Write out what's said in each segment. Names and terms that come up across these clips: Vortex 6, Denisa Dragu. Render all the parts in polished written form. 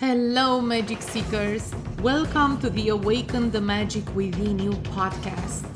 Hello, magic seekers! Welcome to the Awaken the Magic Within You podcast,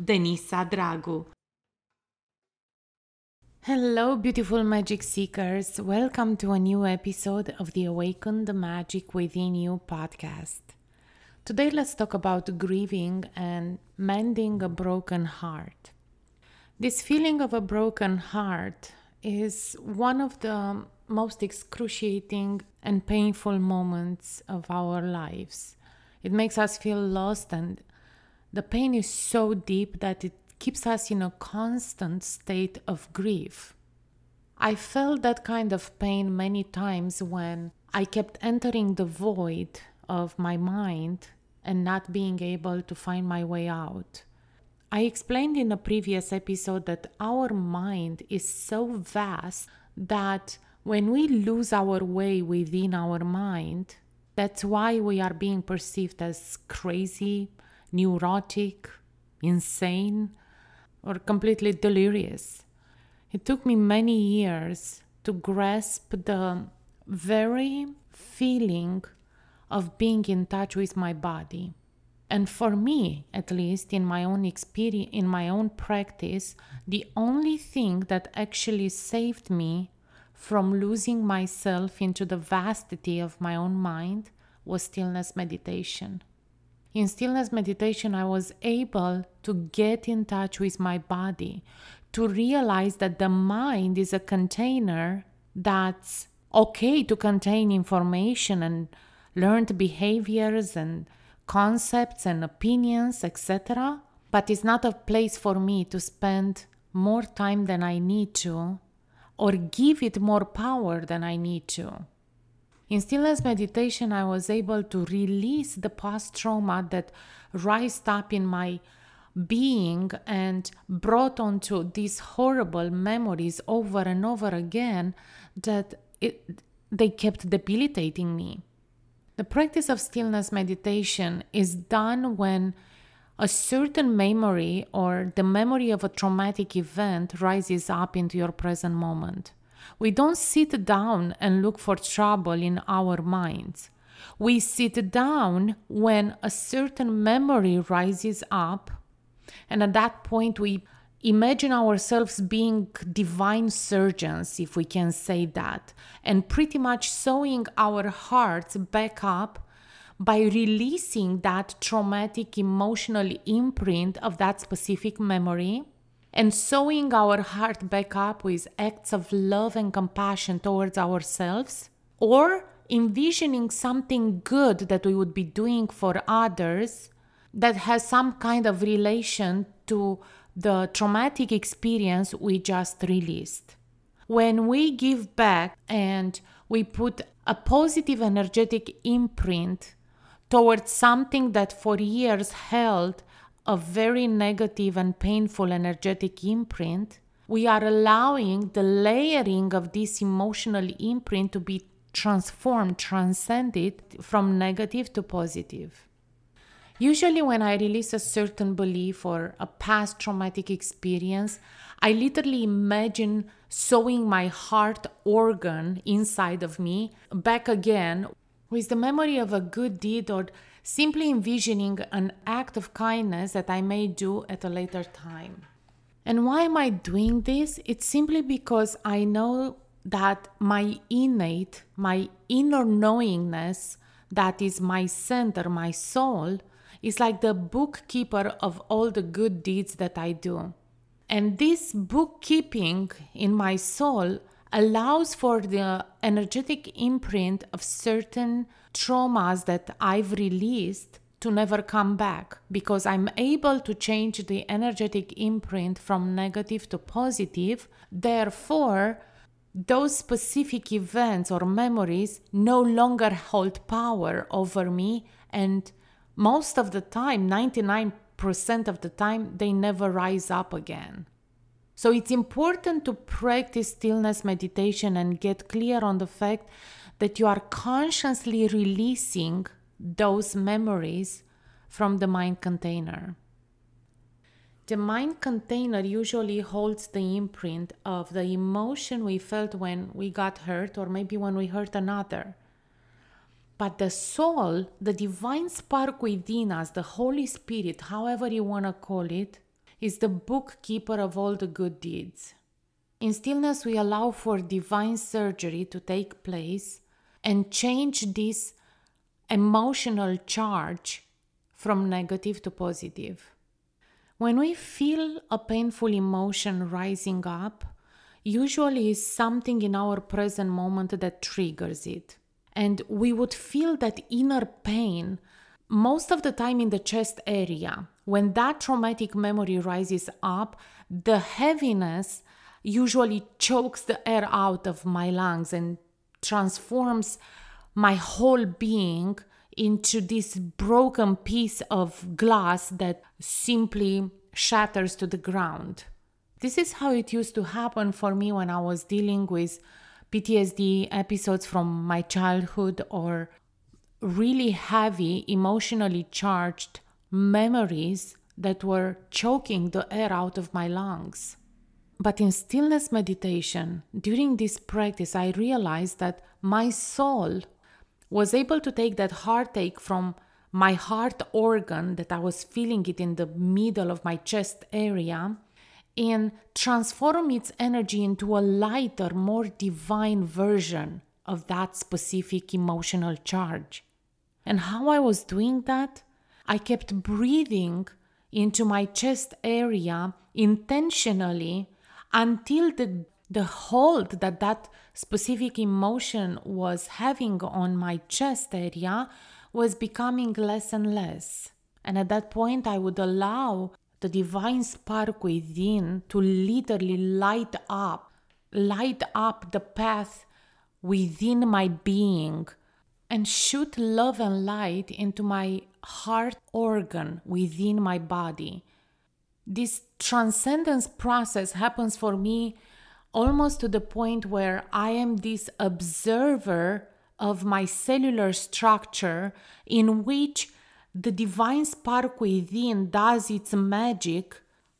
Denisa Dragu. Hello, beautiful magic seekers. Welcome to a new episode of the Awaken the Magic Within You podcast. Today, let's talk about grieving and mending a broken heart. This feeling of a broken heart is one of the most excruciating and painful moments of our lives. It makes us feel lost, and the pain is so deep that it keeps us in a constant state of grief. I felt that kind of pain many times when I kept entering the void of my mind and not being able to find my way out. I explained in a previous episode that our mind is so vast that when we lose our way within our mind, that's why we are being perceived as crazy, neurotic, insane, or completely delirious. It took me many years to grasp the very feeling of being in touch with my body. And for me, at least in my own experience, in my own practice, the only thing that actually saved me from losing myself into the vastity of my own mind was stillness meditation. In stillness meditation, I was able to get in touch with my body, to realize that the mind is a container that's okay to contain information and learned behaviors and concepts and opinions, etc., but it's not a place for me to spend more time than I need to or give it more power than I need to. In stillness meditation, I was able to release the past trauma that rose up in my being and brought onto these horrible memories over and over again that they kept debilitating me. The practice of stillness meditation is done when a certain memory or the memory of a traumatic event rises up into your present moment. We don't sit down and look for trouble in our minds. We sit down when a certain memory rises up, and at that point we imagine ourselves being divine surgeons, if we can say that, and pretty much sewing our hearts back up by releasing that traumatic emotional imprint of that specific memory and sewing our heart back up with acts of love and compassion towards ourselves, or envisioning something good that we would be doing for others that has some kind of relation to the traumatic experience we just released. When we give back and we put a positive energetic imprint towards something that for years held a very negative and painful energetic imprint, we are allowing the layering of this emotional imprint to be transformed, transcended from negative to positive. Usually when I release a certain belief or a past traumatic experience, I literally imagine sewing my heart organ inside of me back again with the memory of a good deed, or simply envisioning an act of kindness that I may do at a later time. And why am I doing this? It's simply because I know that my inner knowingness, that is my center, my soul, is like the bookkeeper of all the good deeds that I do. And this bookkeeping in my soul allows for the energetic imprint of certain traumas that I've released to never come back, because I'm able to change the energetic imprint from negative to positive. Therefore, those specific events or memories no longer hold power over me, and most of the time, 99% of the time, they never rise up again. So it's important to practice stillness meditation and get clear on the fact that you are consciously releasing those memories from the mind container. The mind container usually holds the imprint of the emotion we felt when we got hurt, or maybe when we hurt another. But the soul, the divine spark within us, the Holy Spirit, however you want to call it, is the bookkeeper of all the good deeds. In stillness, we allow for divine surgery to take place and change this emotional charge from negative to positive. When we feel a painful emotion rising up, usually it's something in our present moment that triggers it. And we would feel that inner pain most of the time in the chest area. When that traumatic memory rises up, the heaviness usually chokes the air out of my lungs and transforms my whole being into this broken piece of glass that simply shatters to the ground. This is how it used to happen for me when I was dealing with PTSD episodes from my childhood, or really heavy, emotionally charged memories that were choking the air out of my lungs. But in stillness meditation, during this practice, I realized that my soul was able to take that heartache from my heart organ, that I was feeling it in the middle of my chest area, and transform its energy into a lighter, more divine version of that specific emotional charge. And how I was doing that? I kept breathing into my chest area intentionally until the hold that specific emotion was having on my chest area was becoming less and less. And at that point, I would allow the divine spark within to literally light up the path within my being, and shoot love and light into my heart organ within my body. This transcendence process happens for me almost to the point where I am this observer of my cellular structure, in which the divine spark within does its magic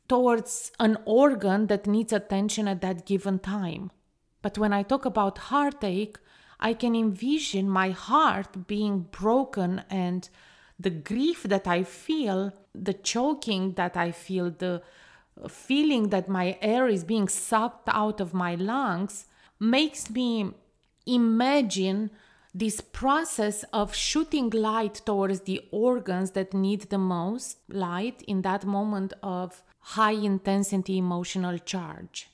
towards an organ that needs attention at that given time. But when I talk about heartache, I can envision my heart being broken, and the grief that I feel, the choking that I feel, the feeling that my air is being sucked out of my lungs, makes me imagine this process of shooting light towards the organs that need the most light in that moment of high intensity emotional charge.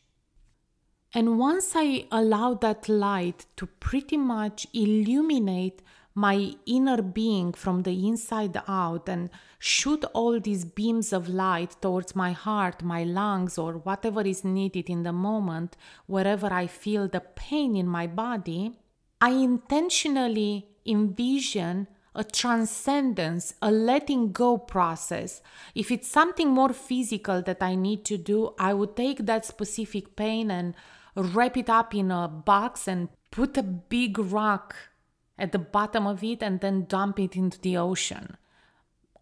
And once I allow that light to pretty much illuminate my inner being from the inside out and shoot all these beams of light towards my heart, my lungs, or whatever is needed in the moment, wherever I feel the pain in my body, I intentionally envision a transcendence, a letting go process. If it's something more physical that I need to do, I would take that specific pain and wrap it up in a box and put a big rock at the bottom of it and then dump it into the ocean.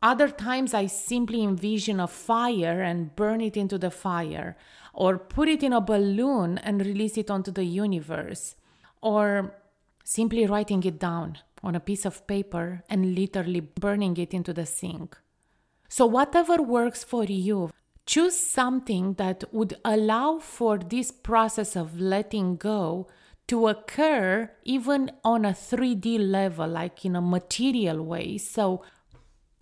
Other times I simply envision a fire and burn it into the fire, or put it in a balloon and release it onto the universe, or simply writing it down on a piece of paper and literally burning it into the sink. So whatever works for you, choose something that would allow for this process of letting go to occur even on a 3D level, like in a material way. So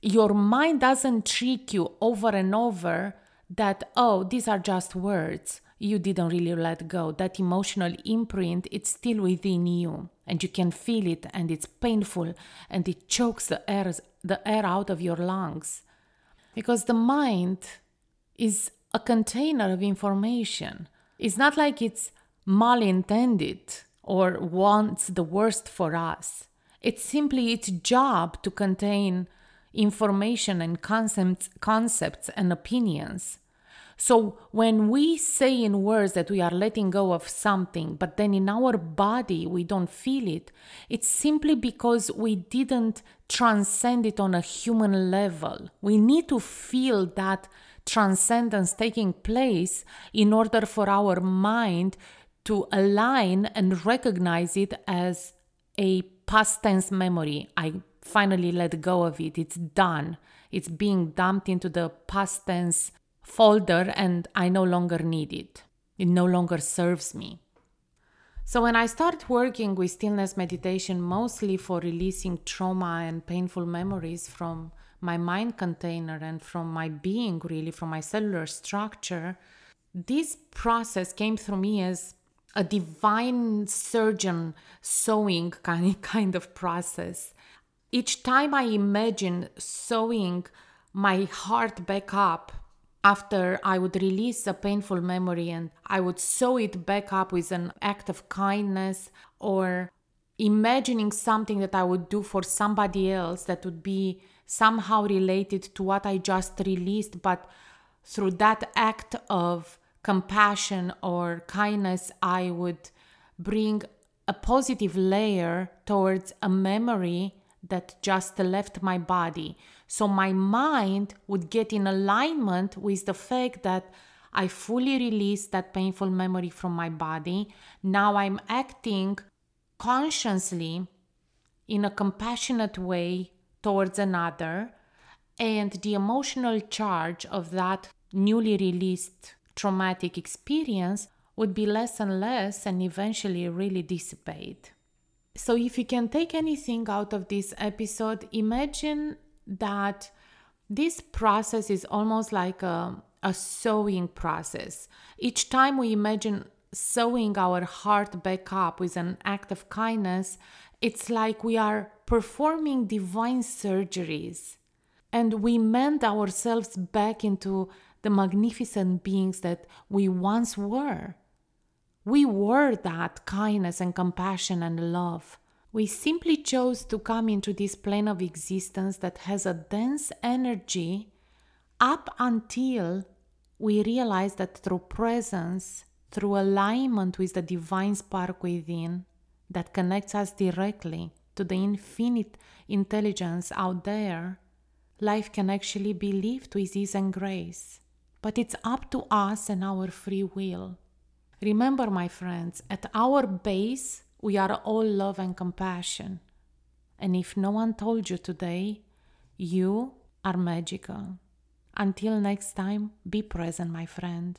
your mind doesn't trick you over and over that, oh, these are just words. You didn't really let go. That emotional imprint, it's still within you, and you can feel it, and it's painful, and it chokes the air out of your lungs. Because the mind is a container of information. It's not like it's malintended or wants the worst for us. It's simply its job to contain information and concepts and opinions. So when we say in words that we are letting go of something, but then in our body we don't feel it, it's simply because we didn't transcend it on a human level. We need to feel that transcendence taking place in order for our mind to align and recognize it as a past tense memory. I finally let go of it. It's done. It's being dumped into the past tense folder and I no longer need it. It no longer serves me. So when I start working with stillness meditation, mostly for releasing trauma and painful memories from my mind container and from my being, really, from my cellular structure, this process came through me as a divine surgeon sewing kind of process. Each time I imagine sewing my heart back up, after I would release a painful memory and I would sew it back up with an act of kindness or imagining something that I would do for somebody else that would be somehow related to what I just released, but through that act of compassion or kindness, I would bring a positive layer towards a memory that just left my body. So my mind would get in alignment with the fact that I fully released that painful memory from my body. Now I'm acting consciously in a compassionate way towards another, and the emotional charge of that newly released traumatic experience would be less and less and eventually really dissipate. So if you can take anything out of this episode, imagine that this process is almost like a sewing process. Each time we imagine sewing our heart back up with an act of kindness, it's like we are performing divine surgeries and we mend ourselves back into the magnificent beings that we once were. We were that kindness and compassion and love. We simply chose to come into this plane of existence that has a dense energy up until we realize that through presence, through alignment with the divine spark within that connects us directly to the infinite intelligence out there, life can actually be lived with ease and grace. But it's up to us and our free will. Remember, my friends, at our base, we are all love and compassion. And if no one told you today, you are magical. Until next time, be present, my friend.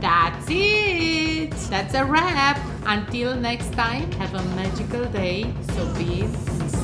That's it! That's a wrap! Until next time, have a magical day, so be it.